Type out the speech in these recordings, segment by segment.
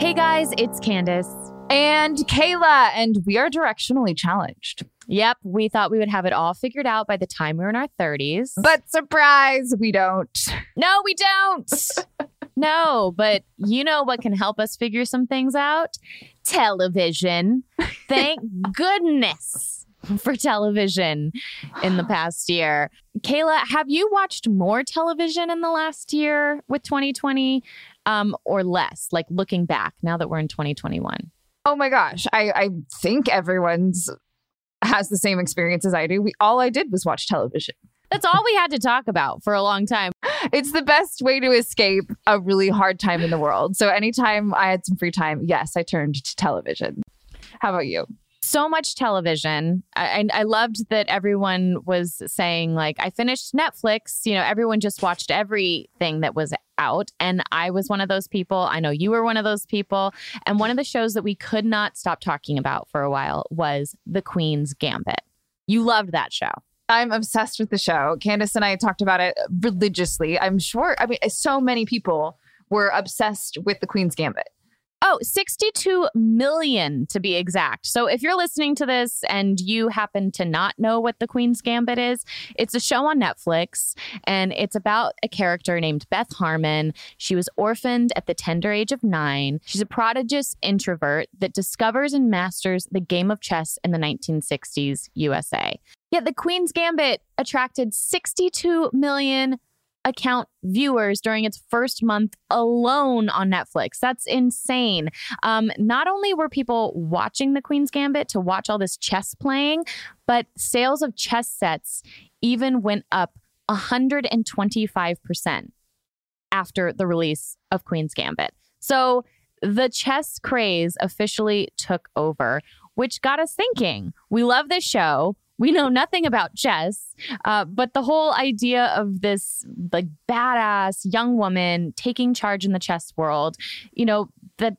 Hey guys, it's Candace and Kayla, and we are directionally challenged. Yep, we thought we would have it all figured out by the time we were in our 30s. But surprise, we don't. No, we don't. No, but you know what can help us figure some things out? Television. Thank goodness for television in the past year. Kayla, have you watched more television in the last year with 2020 or less? Like looking back now that we're in 2021. Oh my gosh. I think everyone's has the same experience as I do. All I did was watch television. That's all we had to talk about for a long time. It's the best way to escape a really hard time in the world. So anytime I had some free time, yes, I turned to television. How about you? So much television. I loved that everyone was saying, like, I finished Netflix. You know, everyone just watched everything that was out. And I was one of those people. I know you were one of those people. And one of the shows that we could not stop talking about for a while was The Queen's Gambit. You loved that show. I'm obsessed with the show. Candace and I talked about it religiously. I'm sure. I mean, so many people were obsessed with The Queen's Gambit. Oh, 62 million to be exact. So if you're listening to this and you happen to not know what The Queen's Gambit is, it's a show on Netflix and it's about a character named Beth Harmon. She was orphaned at the tender age of 9. She's a prodigious introvert that discovers and masters the game of chess in the 1960s USA. Yet The Queen's Gambit attracted 62 million account viewers during its first month alone on Netflix. That's insane. Not only were people watching The Queen's Gambit to watch all this chess playing, but sales of chess sets even went up 125% after the release of Queen's Gambit. So the chess craze officially took over, which got us thinking. We love this show. We know nothing about chess, but the whole idea of this like badass young woman taking charge in the chess world, you know,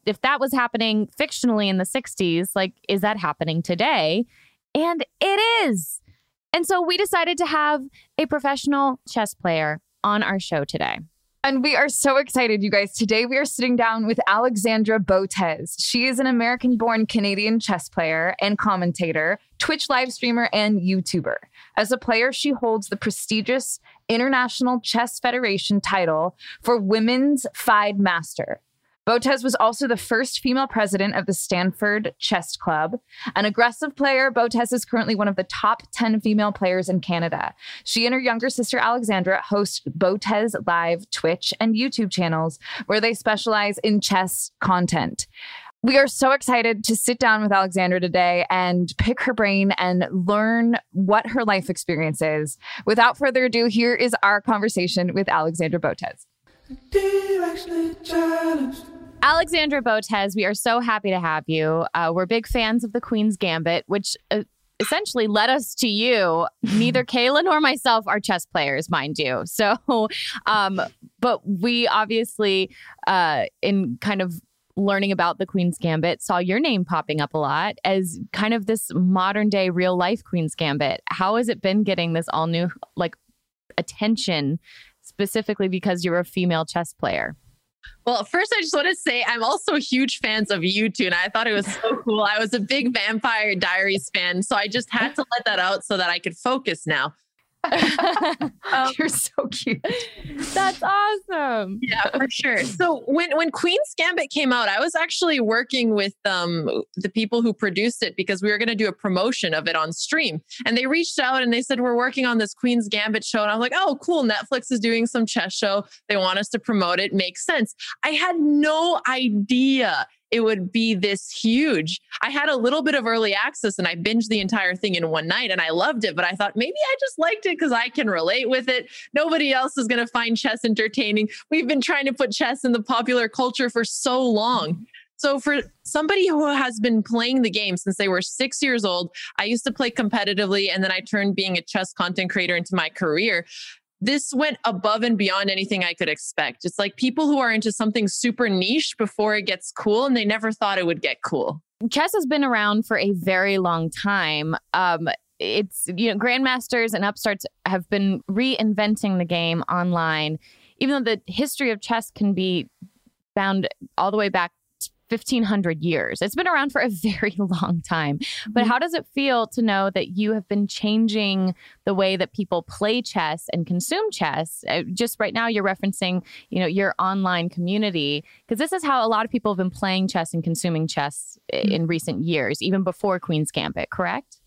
if that was happening fictionally in the 60s, like, is that happening today? And it is. And so we decided to have a professional chess player on our show today. And we are so excited, you guys. Today, we are sitting down with Alexandra Botez. She is an American-born Canadian chess player and commentator, Twitch live streamer, and YouTuber. As a player, she holds the prestigious International Chess Federation title for Women's FIDE Master. Botez was also the first female president of the Stanford Chess Club. An aggressive player, Botez is currently one of the top 10 female players in Canada. She and her younger sister, Alexandra, host Botez Live, Twitch, and YouTube channels where they specialize in chess content. We are so excited to sit down with Alexandra today and pick her brain and learn what her life experience is. Without further ado, here is our conversation with Alexandra Botez. Alexandra Botez, we are so happy to have you. We're big fans of The Queen's Gambit, which essentially led us to you. Neither Kayla nor myself are chess players, mind you. So, but we obviously, in kind of learning about The Queen's Gambit, saw your name popping up a lot as kind of this modern day real life Queen's Gambit. How has it been getting this all new like attention, specifically because you're a female chess player? Well, first, I just want to say I'm also huge fans of you two, and I thought it was so cool. I was a big Vampire Diaries fan, so I just had to let that out so that I could focus now. You're so cute. That's awesome. Yeah, for sure. So when Queen's Gambit came out, I was actually working with the people who produced it because we were going to do a promotion of it on stream. And they reached out and they said, we're working on this Queen's Gambit show. And I'm like, oh, cool. Netflix is doing some chess show. They want us to promote it. Makes sense. I had no idea it would be this huge. I had a little bit of early access and I binged the entire thing in one night and I loved it, but I thought maybe I just liked it because I can relate with it. Nobody else is going to find chess entertaining. We've been trying to put chess in the popular culture for so long. So for somebody who has been playing the game since they were 6 years old, I used to play competitively and then I turned being a chess content creator into my career. This went above and beyond anything I could expect. It's like people who are into something super niche before it gets cool, and they never thought it would get cool. Chess has been around for a very long time. It's, you know, grandmasters and upstarts have been reinventing the game online, even though the history of chess can be found all the way back 1,500 years. It's been around for a very long time. But how does it feel to know that you have been changing the way that people play chess and consume chess? Just right now, you're referencing, you know, your online community, because this is how a lot of people have been playing chess and consuming chess in recent years, even before Queen's Gambit, correct?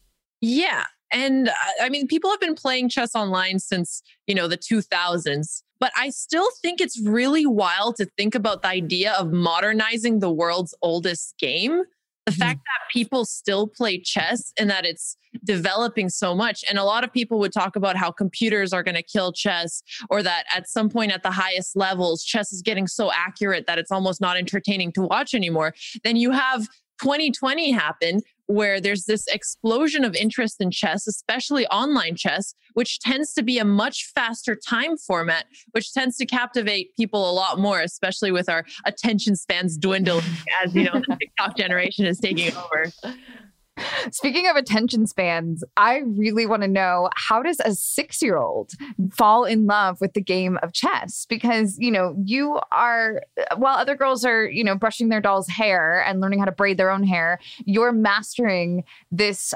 Yeah. And I mean, people have been playing chess online since, you know, the 2000s. But I still think it's really wild to think about the idea of modernizing the world's oldest game. The fact that people still play chess and that it's developing so much. And a lot of people would talk about how computers are going to kill chess, or that at some point at the highest levels, chess is getting so accurate that it's almost not entertaining to watch anymore. Then you have 2020 happen, where there's this explosion of interest in chess, especially online chess, which tends to be a much faster time format, which tends to captivate people a lot more, especially with our attention spans dwindling as, you know, the TikTok generation is taking over. Speaking of attention spans, I really want to know, how does a 6-year-old fall in love with the game of chess? Because, you know, you are, while other girls are, you know, brushing their doll's hair and learning how to braid their own hair, you're mastering this,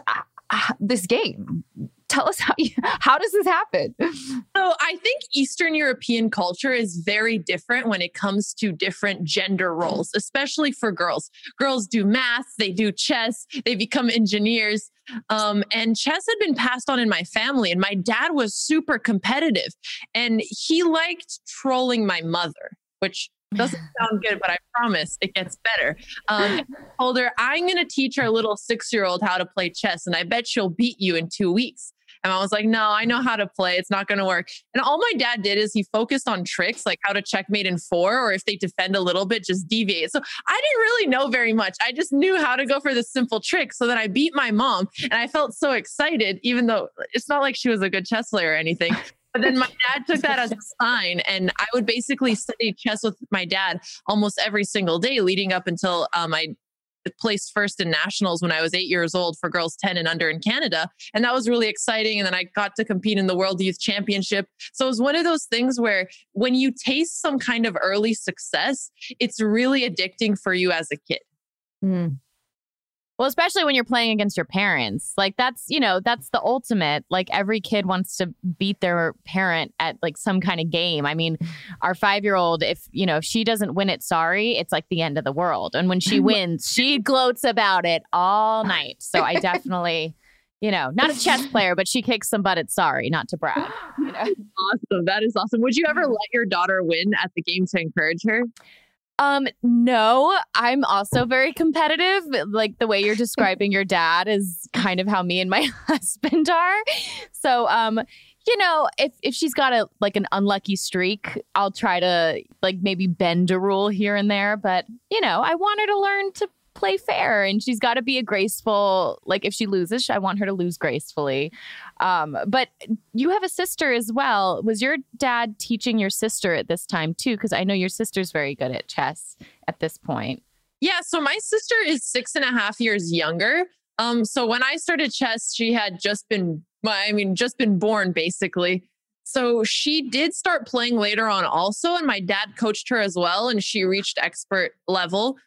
this game. Tell us, how does this happen? So I think Eastern European culture is very different when it comes to different gender roles, especially for girls. Girls do math, they do chess, they become engineers. And chess had been passed on in my family, and my dad was super competitive and he liked trolling my mother, which doesn't sound good, but I promise it gets better. Told her, I'm going to teach our little 6-year-old how to play chess, and I bet she'll beat you in 2 weeks. And I was like, no, I know how to play. It's not going to work. And all my dad did is he focused on tricks, like how to checkmate in 4, or if they defend a little bit, just deviate. So I didn't really know very much. I just knew how to go for the simple trick. So then I beat my mom and I felt so excited, even though it's not like she was a good chess player or anything. But then my dad took that as a sign, and I would basically study chess with my dad almost every single day leading up until I placed first in nationals when I was 8 years old for girls 10 and under in Canada. And that was really exciting. And then I got to compete in the World Youth Championship. So it was one of those things where when you taste some kind of early success, it's really addicting for you as a kid. Mm. Well, especially when you're playing against your parents, like that's, you know, that's the ultimate, like every kid wants to beat their parent at like some kind of game. I mean, our 5-year-old, if, you know, if she doesn't win it, sorry, it's like the end of the world. And when she wins, she gloats about it all night. So I definitely, you know, not a chess player, but she kicks some butt at sorry, not to brag. You know? Awesome. That is awesome. Would you ever let your daughter win at the game to encourage her? No, I'm also very competitive. Like the way you're describing your dad is kind of how me and my husband are. So, you know, if she's got a, like an unlucky streak, I'll try to like maybe bend a rule here and there, but you know, I want her to learn to play fair, and she's got to be a graceful, like if she loses, I want her to lose gracefully. But you have a sister as well. Was your dad teaching your sister at this time too? Because I know your sister's very good at chess at this point. Yeah. So my sister is 6.5 years younger. So when I started chess, she had just been born basically. So she did start playing later on also. And my dad coached her as well. And she reached expert level.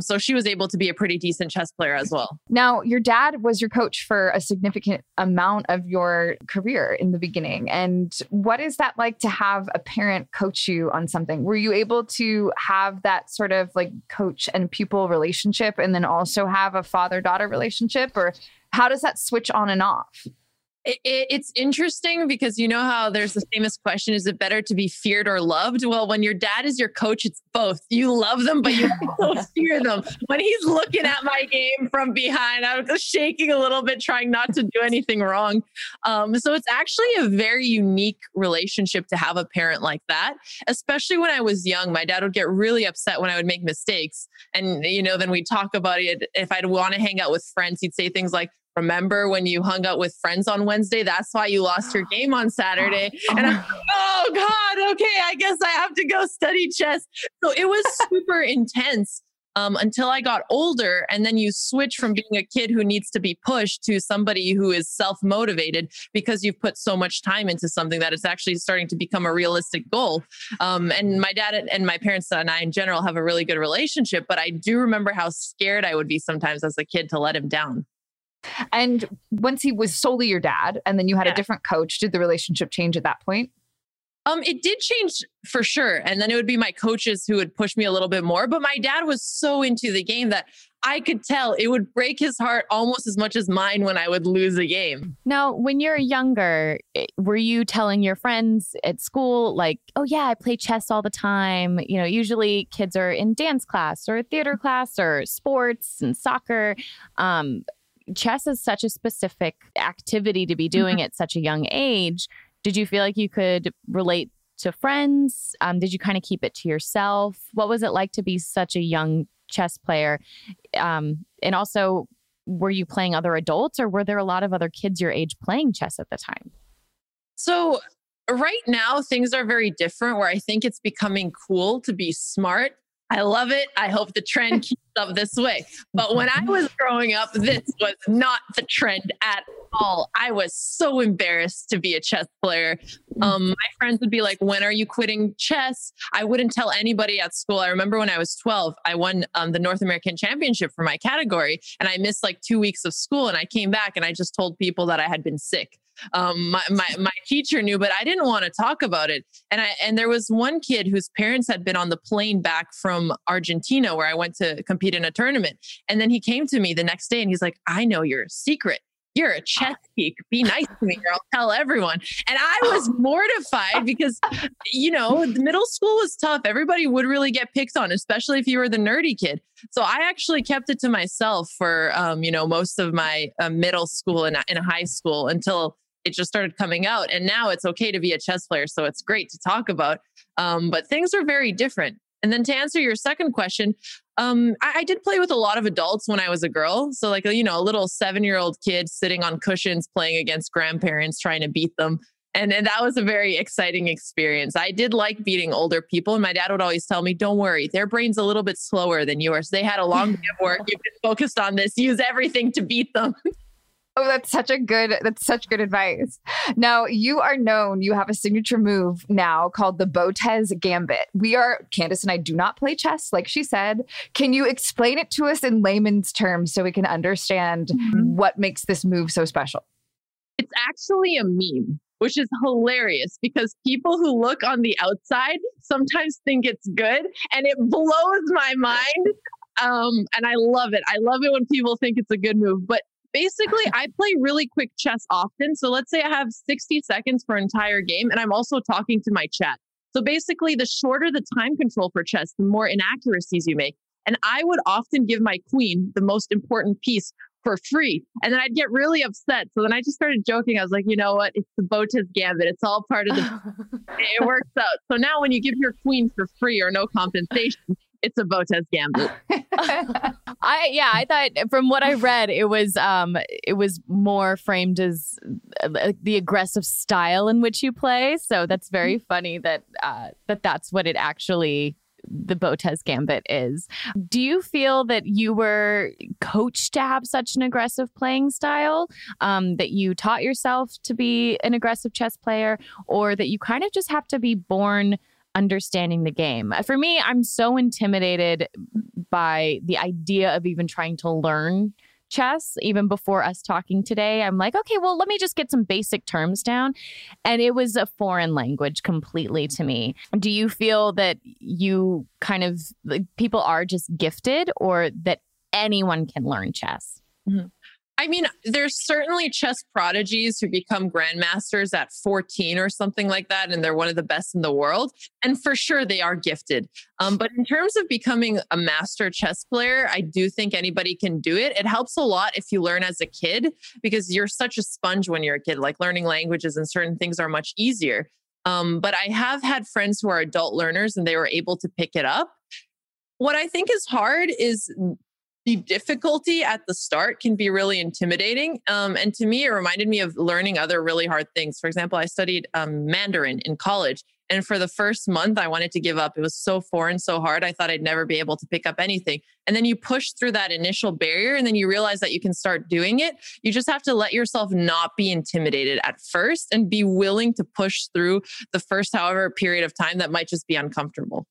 So she was able to be a pretty decent chess player as well. Now, your dad was your coach for a significant amount of your career in the beginning. And what is that like to have a parent coach you on something? Were you able to have that sort of like coach and pupil relationship and then also have a father-daughter relationship? Or how does that switch on and off? It's interesting because you know how there's the famous question, is it better to be feared or loved? Well, when your dad is your coach, it's both. You love them, but you also fear them. When he's looking at my game from behind, I'm just shaking a little bit, trying not to do anything wrong. So it's actually a very unique relationship to have a parent like that, especially when I was young. My dad would get really upset when I would make mistakes. And, you know, then we'd talk about it. If I'd want to hang out with friends, he'd say things like, remember when you hung out with friends on Wednesday? That's why you lost your game on Saturday. And I'm like, oh God, okay, I guess I have to go study chess. So it was super intense until I got older. And then you switch from being a kid who needs to be pushed to somebody who is self-motivated because you've put so much time into something that it's actually starting to become a realistic goal. And my dad and my parents and I in general have a really good relationship, but I do remember how scared I would be sometimes as a kid to let him down. And once he was solely your dad and then you had a different coach, did the relationship change at that point? It did change for sure. And then it would be my coaches who would push me a little bit more. But my dad was so into the game that I could tell it would break his heart almost as much as mine when I would lose a game. Now, when you're younger, were you telling your friends at school, like, oh yeah, I play chess all the time. You know, usually kids are in dance class or theater class or sports and soccer. Chess is such a specific activity to be doing at such a young age. Did you feel like you could relate to friends? Did you kind of keep it to yourself? What was it like to be such a young chess player? And also, were you playing other adults or were there a lot of other kids your age playing chess at the time? So right now, things are very different where I think it's becoming cool to be smart. I love it. I hope the trend keeps up this way. But when I was growing up, this was not the trend at all. I was so embarrassed to be a chess player. My friends would be like, when are you quitting chess? I wouldn't tell anybody at school. I remember when I was 12, I won the North American Championship for my category. And I missed like 2 weeks of school. And I came back and I just told people that I had been sick. My teacher knew, but I didn't want to talk about it. And there was one kid whose parents had been on the plane back from Argentina where I went to compete in a tournament. And then he came to me the next day and he's like, I know your secret. You're a chess geek. Be nice to me or I'll tell everyone. And I was mortified because, you know, the middle school was tough. Everybody would really get picked on, especially if you were the nerdy kid. So I actually kept it to myself for, you know, most of my middle school and high school until it just started coming out. And now it's okay to be a chess player. So it's great to talk about. But things are very different. And then to answer your second question, I did play with a lot of adults when I was a girl. So like, you know, a little 7-year-old kid sitting on cushions, playing against grandparents, trying to beat them. And that was a very exciting experience. I did like beating older people. And my dad would always tell me, don't worry, their brain's a little bit slower than yours. They had a long day of work. You've been focused on this. Use everything to beat them. Oh, that's such good advice. Now, you have a signature move now called the Botez Gambit. Candace and I do not play chess, like she said. Can you explain it to us in layman's terms so we can understand what makes this move so special? It's actually a meme, which is hilarious because people who look on the outside sometimes think it's good and it blows my mind. And I love it. I love it when people think it's a good move, but basically, I play really quick chess often. So let's say I have 60 seconds for an entire game, and I'm also talking to my chat. So basically, the shorter the time control for chess, the more inaccuracies you make. And I would often give my queen the most important piece for free. And then I'd get really upset. So then I just started joking. I was like, you know what? It's the Botez Gambit. It's all part of the... It works out. So now when you give your queen for free or no compensation, it's a Botez Gambit. I thought from what I read, it was more framed as the aggressive style in which you play. So that's very funny that that's what it actually, the Botez Gambit is. Do you feel that you were coached to have such an aggressive playing style, that you taught yourself to be an aggressive chess player, or that you kind of just have to be born understanding the game? For me, I'm so intimidated by the idea of even trying to learn chess. Even before us talking today, I'm like, okay, well, let me just get some basic terms down. And it was a foreign language completely to me. Do you feel that you kind of, like, people are just gifted, or that anyone can learn chess? Mm-hmm. I mean, there's certainly chess prodigies who become grandmasters at 14 or something like that, and they're one of the best in the world. And for sure, they are gifted. But in terms of becoming a master chess player, I do think anybody can do it. It helps a lot if you learn as a kid, because you're such a sponge when you're a kid. Like, learning languages and certain things are much easier. But I have had friends who are adult learners and they were able to pick it up. What I think is hard is... the difficulty at the start can be really intimidating. And to me, it reminded me of learning other really hard things. For example, I studied Mandarin in college. And for the first month, I wanted to give up. It was so foreign, so hard. I thought I'd never be able to pick up anything. And then you push through that initial barrier, and then you realize that you can start doing it. You just have to let yourself not be intimidated at first and be willing to push through the first however period of time that might just be uncomfortable.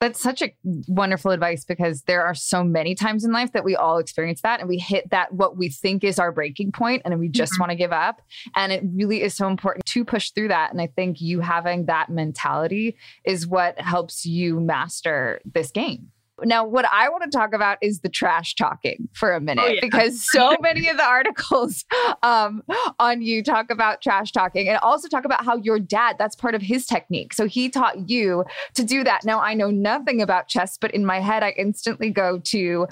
That's such a wonderful advice, because there are so many times in life that we all experience that, and we hit that, what we think is our breaking point, and we just want to give up. And it really is so important to push through that. And I think you having that mentality is what helps you master this game. Now, what I want to talk about is the trash talking for a minute, because so many of the articles on you talk about trash talking, and also talk about how your dad, that's part of his technique. So he taught you to do that. Now, I know nothing about chess, but in my head, I instantly go to,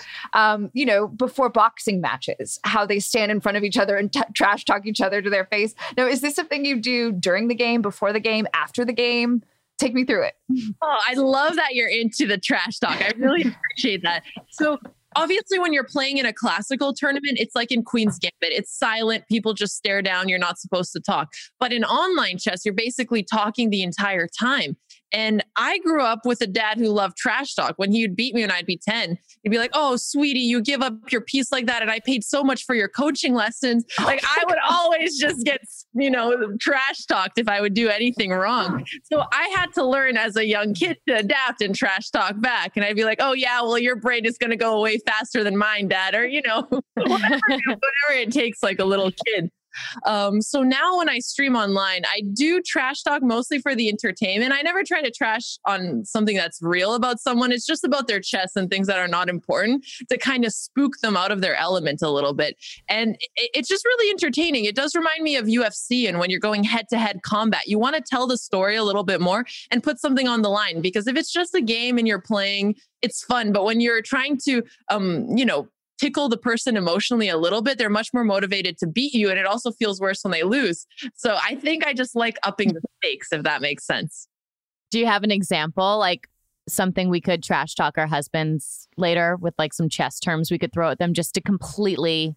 before boxing matches, how they stand in front of each other and trash talk each other to their face. Now, is this a thing you do during the game, before the game, after the game? Take me through it. Oh, I love that you're into the trash talk. I really appreciate that. So obviously when you're playing in a classical tournament, it's like in Queen's Gambit, it's silent. People just stare down. You're not supposed to talk. But in online chess, you're basically talking the entire time. And I grew up with a dad who loved trash talk. When he would beat me when I'd be 10, he'd be like, oh, sweetie, you give up your piece like that. And I paid so much for your coaching lessons. Like, I would always just get, trash talked if I would do anything wrong. So I had to learn as a young kid to adapt and trash talk back. And I'd be like, oh yeah, well, your brain is going to go away faster than mine, Dad. Or, whatever it takes, like a little kid. So now when I stream online, I do trash talk mostly for the entertainment. I never try to trash on something that's real about someone. It's just about their chess and things that are not important, to kind of spook them out of their element a little bit. And it's just really entertaining. It does remind me of UFC, and when you're going head to head combat, you want to tell the story a little bit more and put something on the line, because if it's just a game and you're playing, it's fun. But when you're trying to, tickle the person emotionally a little bit, they're much more motivated to beat you. And it also feels worse when they lose. So I think I just like upping the stakes, if that makes sense. Do you have an example, like something we could trash talk our husbands later with, like some chess terms we could throw at them just to completely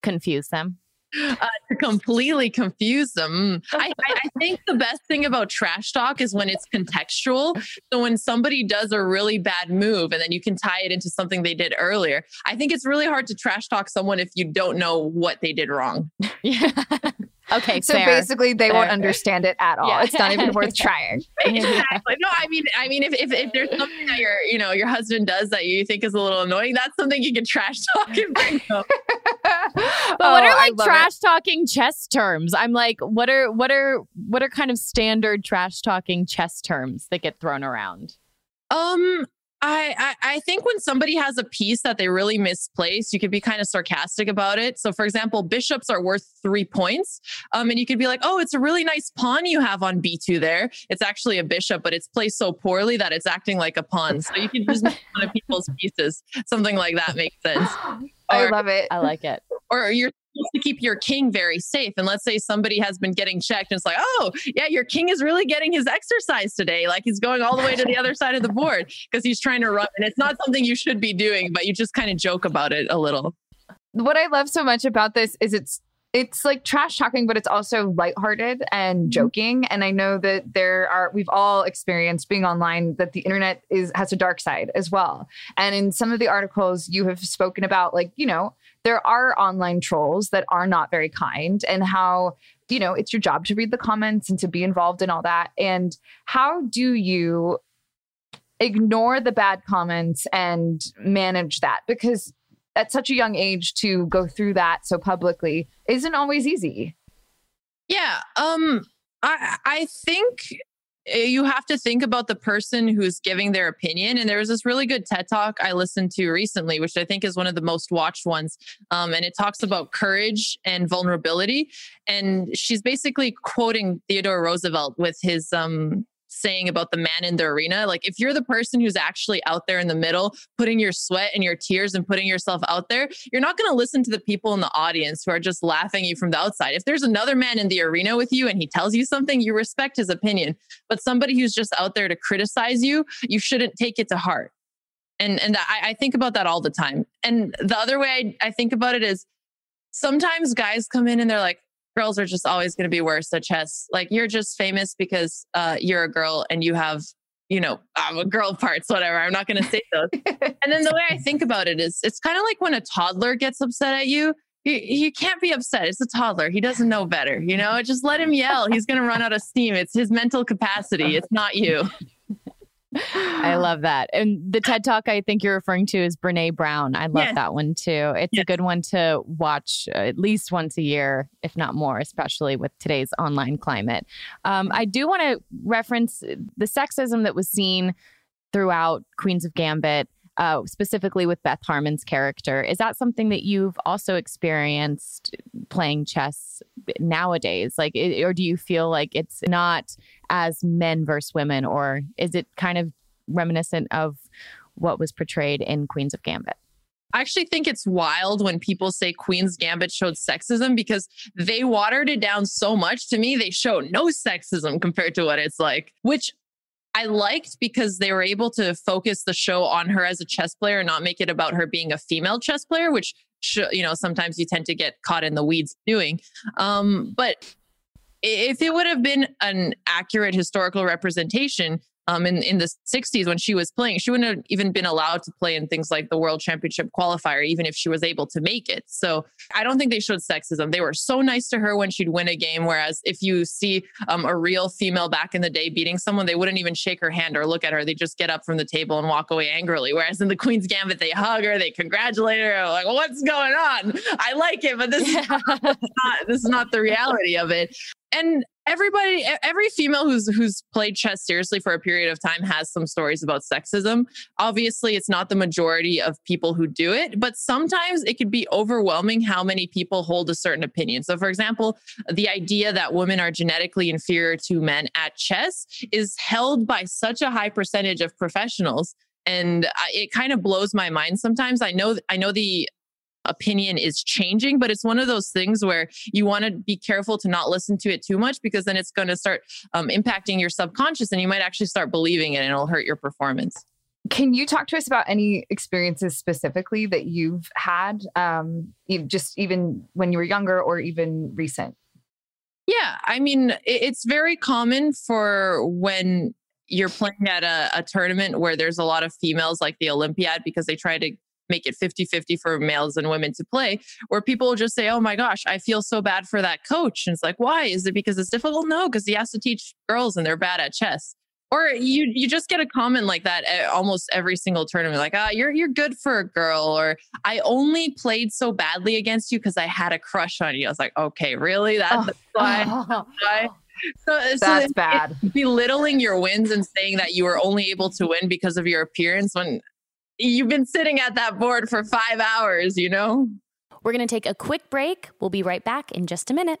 confuse them? to completely confuse them. I think the best thing about trash talk is when it's contextual. So when somebody does a really bad move and then you can tie it into something they did earlier, I think it's really hard to trash talk someone if you don't know what they did wrong. Yeah. Okay. So basically they won't understand it at all. Yeah. It's not even worth trying. Exactly. No, I mean, if there's something that your husband does that you think is a little annoying, that's something you can trash talk and bring up. But what are like trash talking chess terms? I'm like, what are kind of standard trash talking chess terms that get thrown around? I think when somebody has a piece that they really misplaced, you could be kind of sarcastic about it. So for example, bishops are worth 3 points. And you could be like, oh, it's a really nice pawn you have on B2 there. It's actually a bishop, but it's placed so poorly that it's acting like a pawn. So you can just make fun of people's pieces. Something like that makes sense. I love it. I like it. Or you're supposed to keep your king very safe. And let's say somebody has been getting checked and it's like, oh yeah, your king is really getting his exercise today. Like he's going all the way to the other side of the board because he's trying to run. And it's not something you should be doing, but you just kind of joke about it a little. What I love so much about this is it's like trash talking, but it's also lighthearted and joking. And I know that we've all experienced being online that the internet has a dark side as well. And in some of the articles you have spoken about, like, there are online trolls that are not very kind, and how, it's your job to read the comments and to be involved in all that. And how do you ignore the bad comments and manage that? Because at such a young age to go through that so publicly isn't always easy. Yeah. I think you have to think about the person who's giving their opinion. And there was this really good TED Talk I listened to recently, which I think is one of the most watched ones. And it talks about courage and vulnerability. And she's basically quoting Theodore Roosevelt with his, saying about the man in the arena. Like if you're the person who's actually out there in the middle, putting your sweat and your tears and putting yourself out there, you're not going to listen to the people in the audience who are just laughing at you from the outside. If there's another man in the arena with you and he tells you something, you respect his opinion. But somebody who's just out there to criticize you, you shouldn't take it to heart. And I think about that all the time. And the other way I think about it is sometimes guys come in and they're like, girls are just always going to be worse at chess. Like you're just famous because you're a girl and you have, girl parts, whatever. I'm not going to say those. And then the way I think about it is it's kind of like when a toddler gets upset at you. You can't be upset. It's a toddler. He doesn't know better. Just let him yell. He's going to run out of steam. It's his mental capacity. It's not you. I love that. And the TED Talk I think you're referring to is Brene Brown. I love that one too. It's a good one to watch at least once a year, if not more, especially with today's online climate. I do want to reference the sexism that was seen throughout Queens of Gambit, specifically with Beth Harmon's character. Is that something that you've also experienced playing chess nowadays? Like, or do you feel like it's not as men versus women, or is it kind of reminiscent of what was portrayed in Queens of Gambit? I actually think it's wild when people say Queen's Gambit showed sexism because they watered it down so much. To me, they show no sexism compared to what it's like, which I liked because they were able to focus the show on her as a chess player and not make it about her being a female chess player, which, sometimes you tend to get caught in the weeds doing. But if it would have been an accurate historical representation in the 60s when she was playing, she wouldn't have even been allowed to play in things like the World Championship qualifier, even if she was able to make it. So I don't think they showed sexism. They were so nice to her when she'd win a game. Whereas if you see a real female back in the day beating someone, they wouldn't even shake her hand or look at her. They just get up from the table and walk away angrily. Whereas in the Queen's Gambit, they hug her, they congratulate her. Like, what's going on? I like it, but this is not the reality of it. And every female who's played chess seriously for a period of time has some stories about sexism. Obviously, it's not the majority of people who do it, but sometimes it could be overwhelming how many people hold a certain opinion. So for example, the idea that women are genetically inferior to men at chess is held by such a high percentage of professionals. And it kind of blows my mind sometimes. I know the opinion is changing, but it's one of those things where you want to be careful to not listen to it too much because then it's going to start impacting your subconscious and you might actually start believing it and it'll hurt your performance. Can you talk to us about any experiences specifically that you've had, just even when you were younger or even recent? Yeah, I mean, it's very common for when you're playing at a tournament where there's a lot of females, like the Olympiad, because they try to make it 50-50 for males and women to play, where people will just say, oh my gosh, I feel so bad for that coach. And it's like, why? Is it because it's difficult? No, because he has to teach girls and they're bad at chess. Or you just get a comment like that at almost every single tournament, like, ah, you're good for a girl, or I only played so badly against you because I had a crush on you. I was like, okay, really? That's why? So that's bad. Belittling your wins and saying that you were only able to win because of your appearance when you've been sitting at that board for 5 hours, you know? We're going to take a quick break. We'll be right back in just a minute.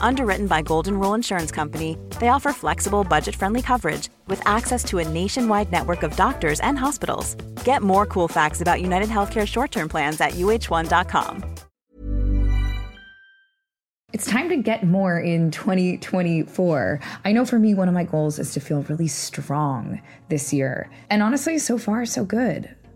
Underwritten by Golden Rule Insurance Company, they offer flexible, budget-friendly coverage with access to a nationwide network of doctors and hospitals. Get more cool facts about UnitedHealthcare short-term plans at uh1.com. It's time to get more in 2024. I know for me, one of my goals is to feel really strong this year. And honestly, so far, so good,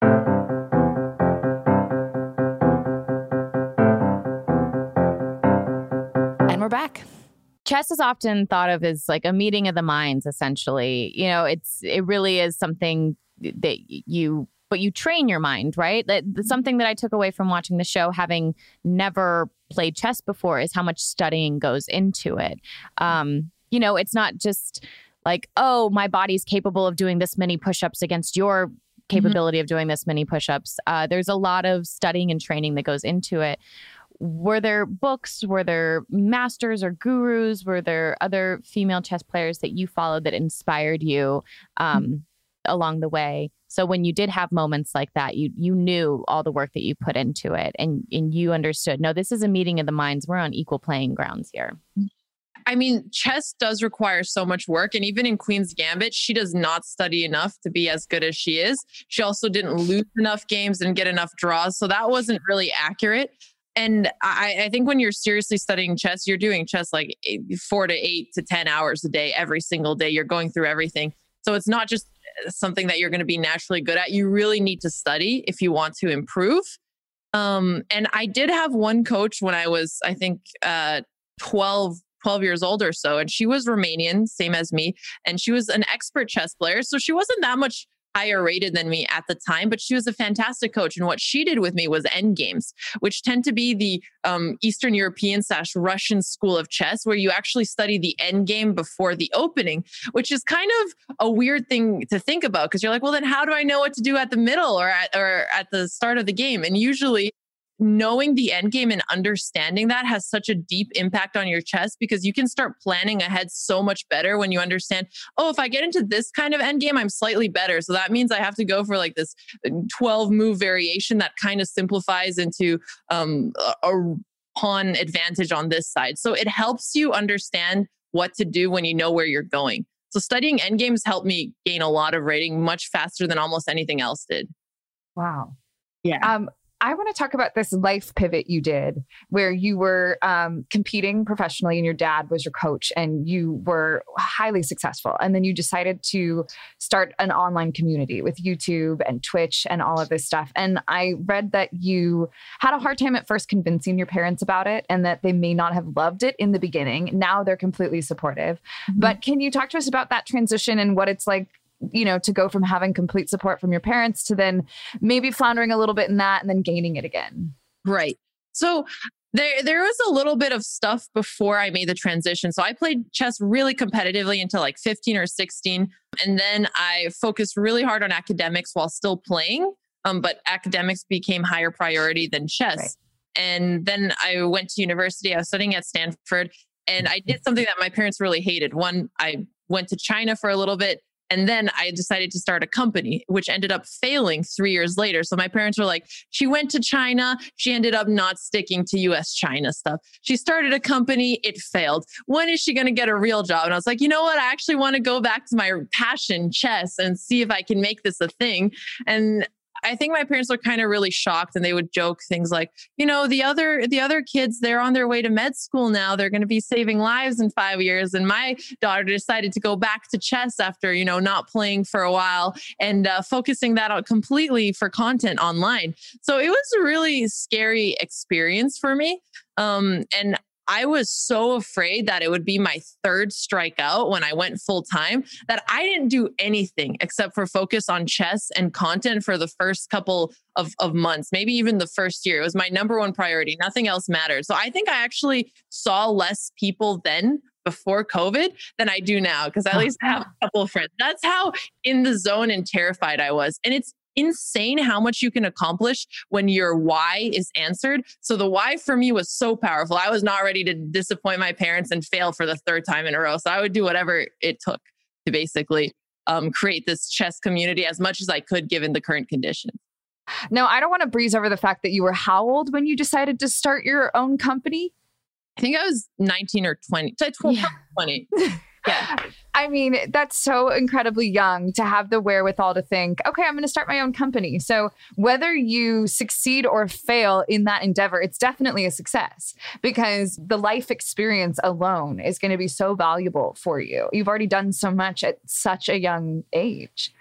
And we're back. Chess is often thought of as like a meeting of the minds, essentially. You know, it really is something that you train your mind, right? That's something that I took away from watching the show, having never played chess before, is how much studying goes into it. You know, it's not just like, oh, my body's capable of doing this many push-ups against your capability mm-hmm. of doing this many push-ups. There's a lot of studying and training that goes into it. Were there books? Were there masters or gurus? Were there other female chess players that you followed that inspired you along the way? So when you did have moments like that, you knew all the work that you put into it, and you understood, no, this is a meeting of the minds. We're on equal playing grounds here. I mean, chess does require so much work. And even in Queen's Gambit, she does not study enough to be as good as she is. She also didn't lose enough games and get enough draws. So that wasn't really accurate. And I think when you're seriously studying chess, you're doing chess like 4 to 8 to 10 hours a day, every single day. You're going through everything. So it's not just something that you're going to be naturally good at. You really need to study if you want to improve. And I did have one coach when I was, I think, 12 years old or so. And she was Romanian, same as me. And she was an expert chess player. So she wasn't that much higher rated than me at the time, but she was a fantastic coach. And what she did with me was end games, which tend to be the Eastern European / Russian school of chess, where you actually study the end game before the opening, which is kind of a weird thing to think about, because you're like, well, then how do I know what to do at the middle or at the start of the game? And usually knowing the end game and understanding that has such a deep impact on your chess, because you can start planning ahead so much better when you understand, oh, if I get into this kind of end game, I'm slightly better. So that means I have to go for like this 12 move variation that kind of simplifies into a pawn advantage on this side. So it helps you understand what to do when you know where you're going. So studying end games helped me gain a lot of rating much faster than almost anything else did. Wow. Yeah. I want to talk about this life pivot you did, where you were competing professionally and your dad was your coach and you were highly successful. And then you decided to start an online community with YouTube and Twitch and all of this stuff. And I read that you had a hard time at first convincing your parents about it and that they may not have loved it in the beginning. Now they're completely supportive. Mm-hmm. But can you talk to us about that transition and what it's like, you know, to go from having complete support from your parents to then maybe floundering a little bit in that and then gaining it again? Right. So there was a little bit of stuff before I made the transition. So I played chess really competitively until like 15 or 16. And then I focused really hard on academics while still playing. But academics became higher priority than chess. Right. And then I went to university. I was studying at Stanford and I did something that my parents really hated. One, I went to China for a little bit. And then I decided to start a company, which ended up failing 3 years later. So my parents were like, she went to China. She ended up not sticking to US-China stuff. She started a company. It failed. When is she going to get a real job? And I was like, you know what? I actually want to go back to my passion, chess, and see if I can make this a thing. And I think my parents were kind of really shocked, and they would joke things like, you know, the other kids, they're on their way to med school now. They're going to be saving lives in 5 years. And my daughter decided to go back to chess after, you know, not playing for a while and focusing that out completely for content online. So it was a really scary experience for me. And I was so afraid that it would be my third strikeout when I went full time that I didn't do anything except for focus on chess and content for the first couple of months, maybe even the first year. It was my number one priority. Nothing else mattered. So I think I actually saw less people then before COVID than I do now, because at least I have a couple of friends. That's how in the zone and terrified I was. And it's insane how much you can accomplish when your why is answered. So the why for me was so powerful. I was not ready to disappoint my parents and fail for the third time in a row. So I would do whatever it took to basically create this chess community as much as I could given the current conditions. Now, I don't want to breeze over the fact that you were how old when you decided to start your own company? I think I was 19 or 20. 20. Yeah. I mean, that's so incredibly young to have the wherewithal to think, okay, I'm going to start my own company. So whether you succeed or fail in that endeavor, it's definitely a success because the life experience alone is going to be so valuable for you. You've already done so much at such a young age.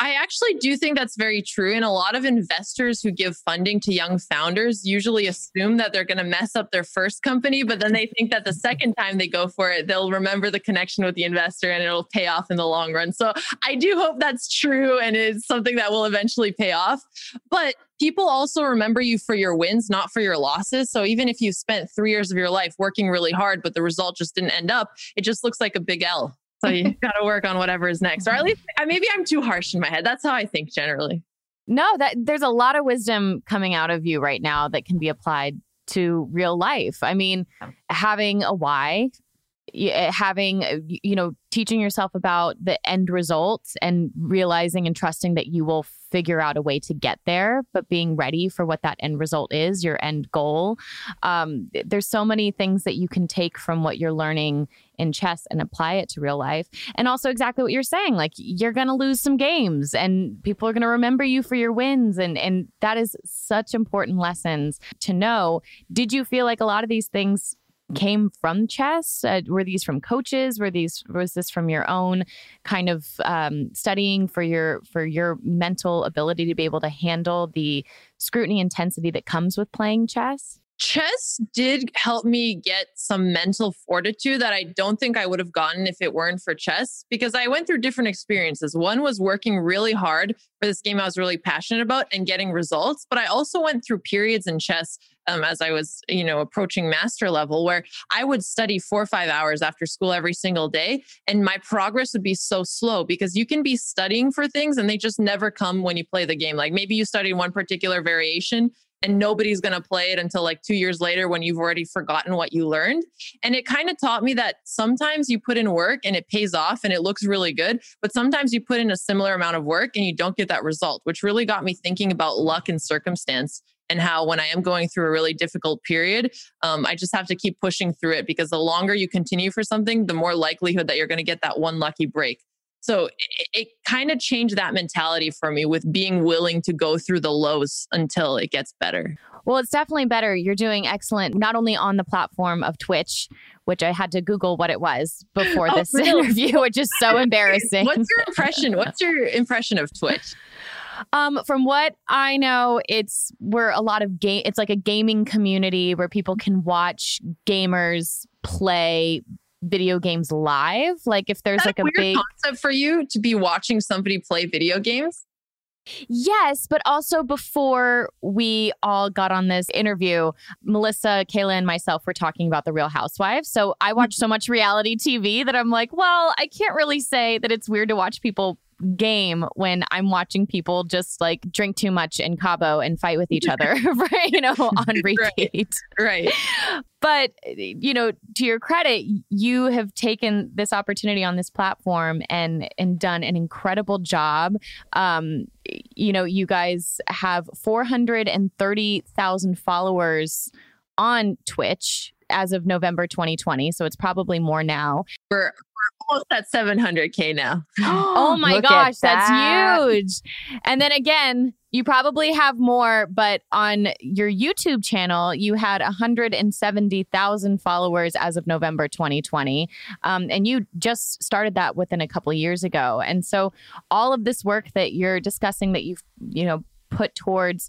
I actually do think that's very true. And a lot of investors who give funding to young founders usually assume that they're going to mess up their first company, but then they think that the second time they go for it, they'll remember the connection with the investor and it'll pay off in the long run. So I do hope that's true and it's something that will eventually pay off. But people also remember you for your wins, not for your losses. So even if you spent 3 years of your life working really hard, but the result just didn't end up, it just looks like a big L. So you got to work on whatever is next. Or at least maybe I'm too harsh in my head. That's how I think generally. No, there's a lot of wisdom coming out of you right now that can be applied to real life. I mean, having a why, having, you know, teaching yourself about the end results and realizing and trusting that you will figure out a way to get there, but being ready for what that end result is, your end goal. There's so many things that you can take from what you're learning in chess and apply it to real life. And also exactly what you're saying, like you're going to lose some games and people are going to remember you for your wins. And that is such important lessons to know. Did you feel like a lot of these things came from chess? Were these from coaches? Was this from your own kind of studying for your mental ability to be able to handle the scrutiny intensity that comes with playing chess? Chess did help me get some mental fortitude that I don't think I would have gotten if it weren't for chess, because I went through different experiences. One was working really hard for this game I was really passionate about and getting results. But I also went through periods in chess as I was, approaching master level, where I would study 4 or 5 hours after school every single day. And my progress would be so slow because you can be studying for things and they just never come when you play the game. Like maybe you studied one particular variation and nobody's going to play it until like 2 years later when you've already forgotten what you learned. And it kind of taught me that sometimes you put in work and it pays off and it looks really good, but sometimes you put in a similar amount of work and you don't get that result, which really got me thinking about luck and circumstance and how when I am going through a really difficult period, I just have to keep pushing through it because the longer you continue for something, the more likelihood that you're going to get that one lucky break. So it kind of changed that mentality for me with being willing to go through the lows until it gets better. Well, it's definitely better. You're doing excellent, not only on the platform of Twitch, which I had to Google what it was before this interview, which is so embarrassing. What's your impression of Twitch? From what I know, it's like a gaming community where people can watch gamers play video games live. Like if there's like a big concept for you to be watching somebody play video games. Yes, but also before we all got on this interview, Melissa, Kayla, and myself were talking about The Real Housewives. So I watch so much reality TV that I'm like, well, I can't really say that it's weird to watch people game when I'm watching people just like drink too much in Cabo and fight with each other, on repeat. Right. But, to your credit, you have taken this opportunity on this platform and done an incredible job. You guys have 430,000 followers on Twitch as of November 2020. So it's probably more now. We're almost at 700K now. Oh my gosh, that's huge. And then again, you probably have more, but on your YouTube channel, you had 170,000 followers as of November 2020. And you just started that within a couple of years ago. And so all of this work that you're discussing that you've, put towards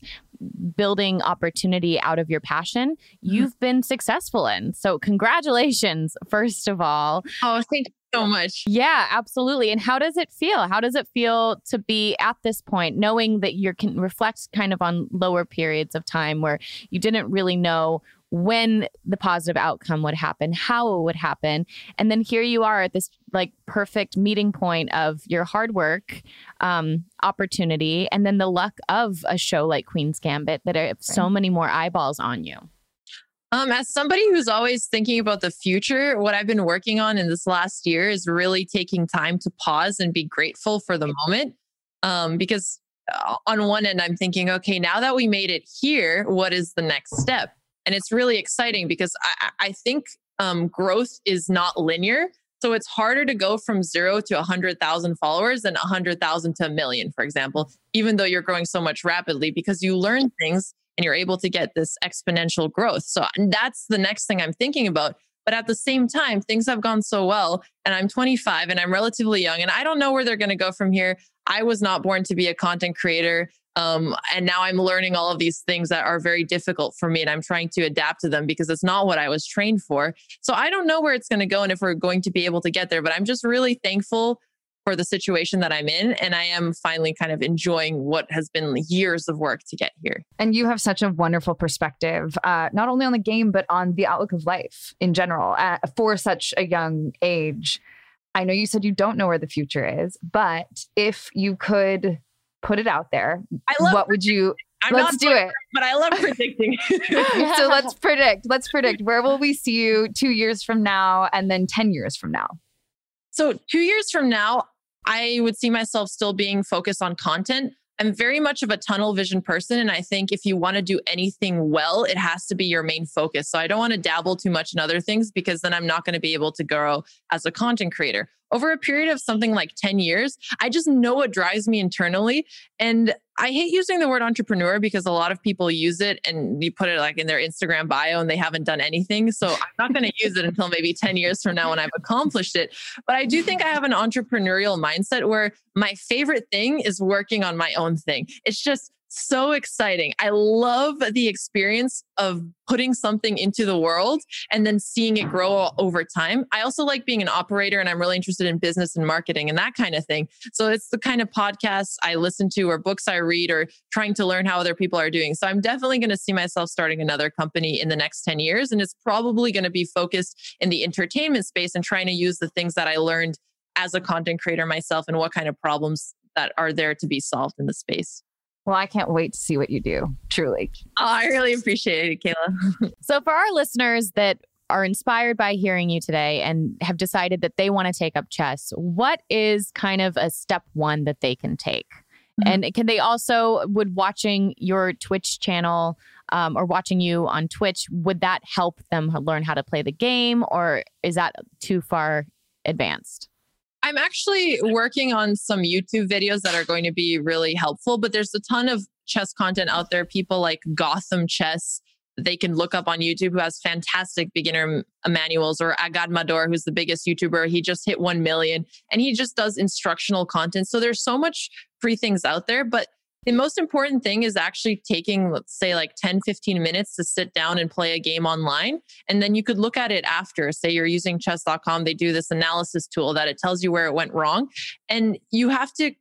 building opportunity out of your passion, you've been successful in. So congratulations, first of all. Oh, thank you so much. Yeah, absolutely. And how does it feel? How does it feel to be at this point, knowing that you can reflect kind of on lower periods of time where you didn't really know when the positive outcome would happen, how it would happen. And then here you are at this like perfect meeting point of your hard work, opportunity, and then the luck of a show like Queen's Gambit that have so many more eyeballs on you. As somebody who's always thinking about the future, what I've been working on in this last year is really taking time to pause and be grateful for the moment. Because on one end, I'm thinking, okay, now that we made it here, what is the next step? And it's really exciting because I think growth is not linear. So it's harder to go from 0 to 100,000 followers than 100,000 to 1 million, for example, even though you're growing so much rapidly, because you learn things and you're able to get this exponential growth. So that's the next thing I'm thinking about. But at the same time, things have gone so well and I'm 25 and I'm relatively young and I don't know where they're going to go from here. I was not born to be a content creator. And now I'm learning all of these things that are very difficult for me and I'm trying to adapt to them because it's not what I was trained for. So I don't know where it's going to go and if we're going to be able to get there, but I'm just really thankful for the situation that I'm in. And I am finally kind of enjoying what has been years of work to get here. And you have such a wonderful perspective, not only on the game, but on the outlook of life in general for such a young age. I know you said you don't know where the future is, but if you could put it out there, let's do it. But I love predicting. So let's predict. Where will we see you 2 years from now and then 10 years from now? So 2 years from now, I would see myself still being focused on content. I'm very much of a tunnel vision person. And I think if you want to do anything well, it has to be your main focus. So I don't want to dabble too much in other things because then I'm not going to be able to grow as a content creator. Over a period of something like 10 years, I just know what drives me internally. And I hate using the word entrepreneur because a lot of people use it and you put it like in their Instagram bio and they haven't done anything. So I'm not going to use it until maybe 10 years from now when I've accomplished it. But I do think I have an entrepreneurial mindset where my favorite thing is working on my own thing. It's just so exciting. I love the experience of putting something into the world and then seeing it grow over time. I also like being an operator and I'm really interested in business and marketing and that kind of thing. So it's the kind of podcasts I listen to or books I read or trying to learn how other people are doing. So I'm definitely going to see myself starting another company in the next 10 years. And it's probably going to be focused in the entertainment space and trying to use the things that I learned as a content creator myself and what kind of problems that are there to be solved in the space. Well, I can't wait to see what you do, truly. Oh, I really appreciate it, Kayla. So for our listeners that are inspired by hearing you today and have decided that they want to take up chess, what is kind of a step one that they can take? Mm-hmm. And can they also, would watching your Twitch channel or watching you on Twitch, would that help them learn how to play the game or is that too far advanced? I'm actually working on some YouTube videos that are going to be really helpful, but there's a ton of chess content out there. People like Gotham Chess, they can look up on YouTube, who has fantastic beginner manuals, or Agadmator, who's the biggest YouTuber. He just hit 1 million and he just does instructional content. So there's so much free things out there, but the most important thing is actually taking, let's say like 10, 15 minutes to sit down and play a game online. And then you could look at it after. Say you're using chess.com, they do this analysis tool that it tells you where it went wrong. And you have to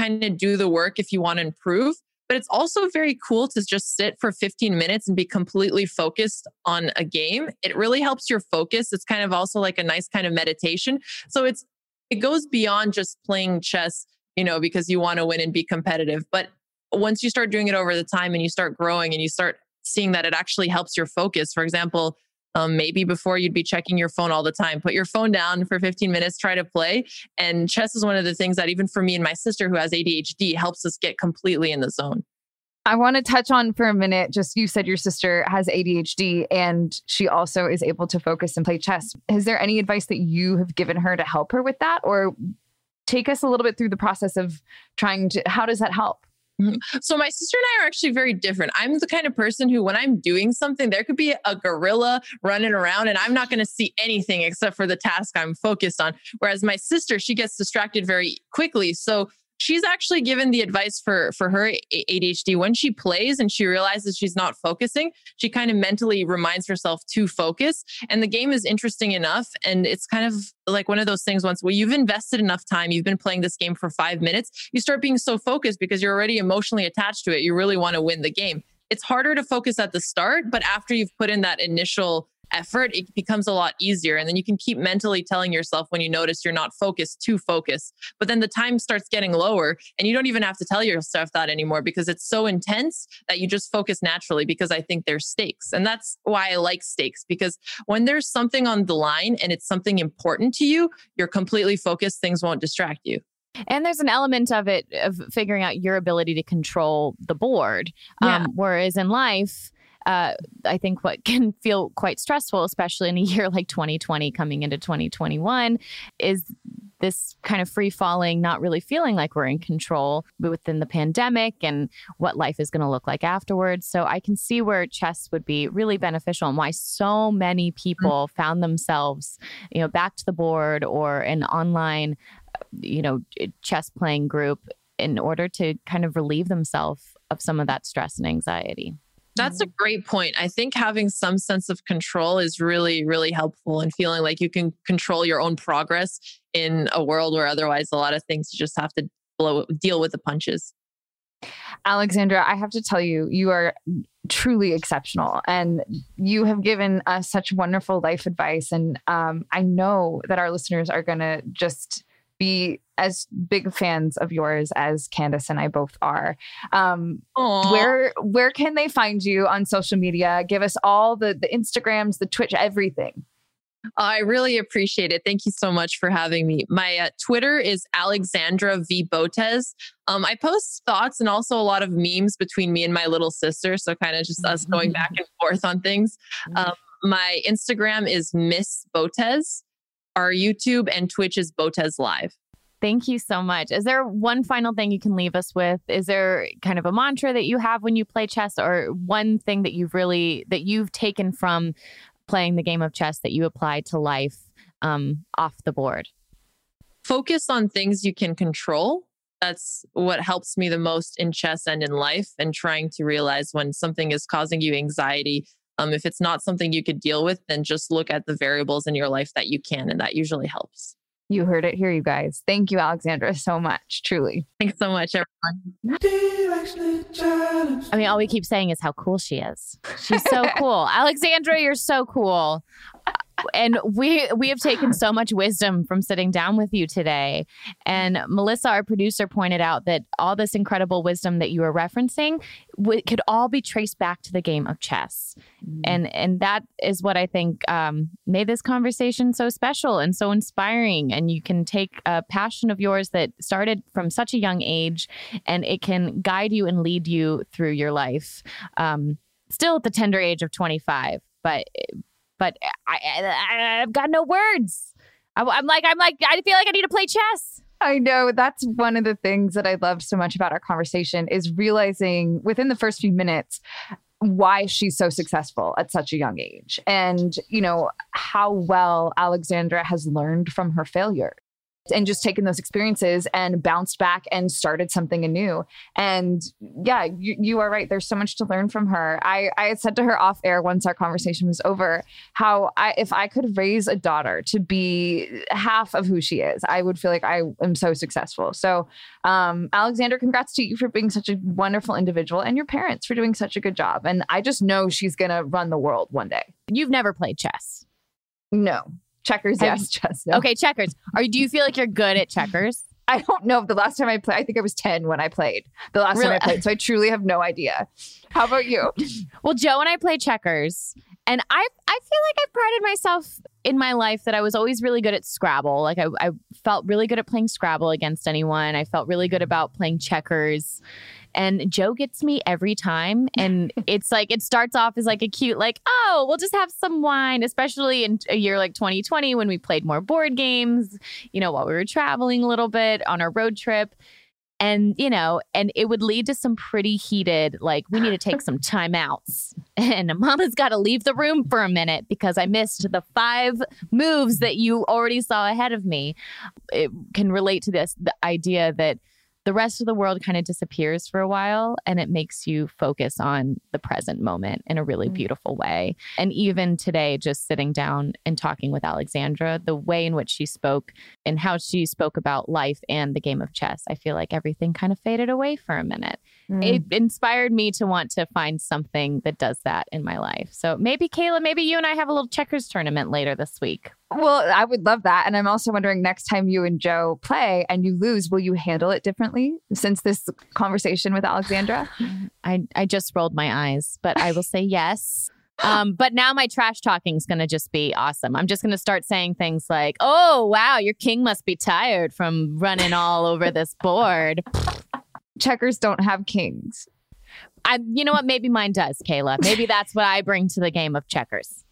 kind of do the work if you want to improve. But it's also very cool to just sit for 15 minutes and be completely focused on a game. It really helps your focus. It's kind of also like a nice kind of meditation. So it goes beyond just playing chess, because you want to win and be competitive. But once you start doing it over the time and you start growing and you start seeing that it actually helps your focus. For example, maybe before you'd be checking your phone all the time, put your phone down for 15 minutes, try to play. And chess is one of the things that even for me and my sister who has ADHD helps us get completely in the zone. I want to touch on for a minute, just you said your sister has ADHD and she also is able to focus and play chess. Is there any advice that you have given her to help her with that? Or take us a little bit through the process of how does that help? So my sister and I are actually very different. I'm the kind of person who, when I'm doing something, there could be a gorilla running around and I'm not going to see anything except for the task I'm focused on. Whereas my sister, she gets distracted very quickly. So she's actually given the advice for her ADHD. When she plays and she realizes she's not focusing, she kind of mentally reminds herself to focus. And the game is interesting enough. And it's kind of like one of those things once you've invested enough time, you've been playing this game for 5 minutes, you start being so focused because you're already emotionally attached to it. You really want to win the game. It's harder to focus at the start, but after you've put in that initial effort, it becomes a lot easier. And then you can keep mentally telling yourself when you notice you're not focused to focus. But then the time starts getting lower and you don't even have to tell yourself that anymore because it's so intense that you just focus naturally because I think there's stakes. And that's why I like stakes, because when there's something on the line and it's something important to you, you're completely focused. Things won't distract you. And there's an element of it, of figuring out your ability to control the board. Whereas in life, I think what can feel quite stressful, especially in a year like 2020 coming into 2021, is this kind of free falling, not really feeling like we're in control within the pandemic and what life is going to look like afterwards. So I can see where chess would be really beneficial and why so many people found themselves, you know, back to the board or an online, you know, chess playing group in order to kind of relieve themselves of some of that stress and anxiety. That's a great point. I think having some sense of control is really, really helpful, and feeling like you can control your own progress in a world where otherwise a lot of things you just have to deal with the punches. Alexandra, I have to tell you, you are truly exceptional, and you have given us such wonderful life advice. And I know that our listeners are going to just be as big fans of yours as Candace and I both are. Where can they find you on social media? Give us all the Instagrams, the Twitch, everything. I really appreciate it. Thank you so much for having me. My Twitter is Alexandra V. Botez. I post thoughts and also a lot of memes between me and my little sister. So kind of just us going back and forth on things. My Instagram is Miss Botez. Our YouTube and Twitch is Botez Live. Thank you so much. Is there one final thing you can leave us with? Is there kind of a mantra that you have when you play chess, or one thing that you've really, that you've taken from playing the game of chess that you apply to life off the board? Focus on things you can control. That's what helps me the most in chess and in life, and trying to realize when something is causing you anxiety. If it's not something you could deal with, then just look at the variables in your life that you can, and that usually helps. You heard it here, you guys. Thank you, Alexandra, so much. Truly. Thanks so much, everyone. I mean, all we keep saying is how cool she is. She's so cool. Alexandra, you're so cool. And we have taken so much wisdom from sitting down with you today. And Melissa, our producer, pointed out that all this incredible wisdom that you were referencing could all be traced back to the game of chess. And that is what I think made this conversation so special and so inspiring. And you can take a passion of yours that started from such a young age, and it can guide you and lead you through your life. Still at the tender age of 25, but I've got no words. I'm like, I feel like I need to play chess. I know. That's one of the things that I loved so much about our conversation, is realizing within the first few minutes why she's so successful at such a young age, and, you know, how well Alexandra has learned from her failure and just taken those experiences and bounced back and started something anew. And yeah, you are right. There's so much to learn from her. I said to her off air once our conversation was over, how if I could raise a daughter to be half of who she is, I would feel like I am so successful. So Alexander, congrats to you for being such a wonderful individual, and your parents for doing such a good job. And I just know she's going to run the world one day. You've never played chess? No. Checkers, yes. Chess, no. Okay, checkers. Do you feel like you're good at checkers? I don't know. The last time I played, I think I was 10 when I played. The last time I played, so I truly have no idea. How about you? Well, Joe and I play checkers, and I feel like I prided myself in my life that I was always really good at Scrabble. Like I felt really good at playing Scrabble against anyone. I felt really good about playing checkers. And Joe gets me every time. And it's like, it starts off as like a cute, like, oh, we'll just have some wine, especially in a year like 2020 when we played more board games, you know, while we were traveling a little bit on our road trip. And, you know, and it would lead to some pretty heated, like, we need to take some timeouts, and Mama's got to leave the room for a minute because I missed the 5 moves that you already saw ahead of me. It can relate to this, the idea that the rest of the world kind of disappears for a while, and it makes you focus on the present moment in a really beautiful way. And even today, just sitting down and talking with Alexandra, the way in which she spoke and how she spoke about life and the game of chess, I feel like everything kind of faded away for a minute. It inspired me to want to find something that does that in my life. So maybe, Kayla, maybe you and I have a little checkers tournament later this week. Well, I would love that. And I'm also wondering, next time you and Joe play and you lose, will you handle it differently since this conversation with Alexandra? I just rolled my eyes, but I will say yes. But now my trash talking is going to just be awesome. I'm just going to start saying things like, oh, wow, your king must be tired from running all over this board. Checkers don't have kings. You know what? Maybe mine does, Kayla. Maybe that's what I bring to the game of checkers.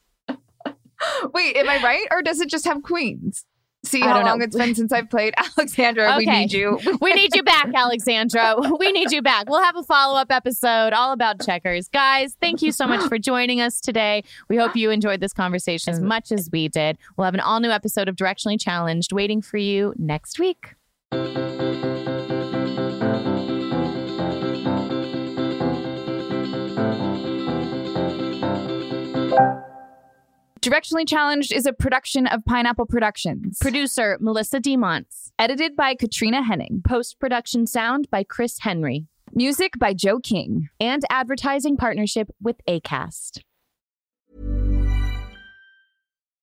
Wait, am I right? Or does it just have queens? See how long it's been since I've played. Alexandra, okay. We need you. We need you back, Alexandra. We need you back. We'll have a follow-up episode all about checkers. Guys, thank you so much for joining us today. We hope you enjoyed this conversation as much as we did. We'll have an all-new episode of Directionally Challenged waiting for you next week. Directionally Challenged is a production of Pineapple Productions. Producer, Melissa DeMonts. Edited by Katrina Henning. Post-production sound by Chris Henry. Music by Joe King. And advertising partnership with Acast.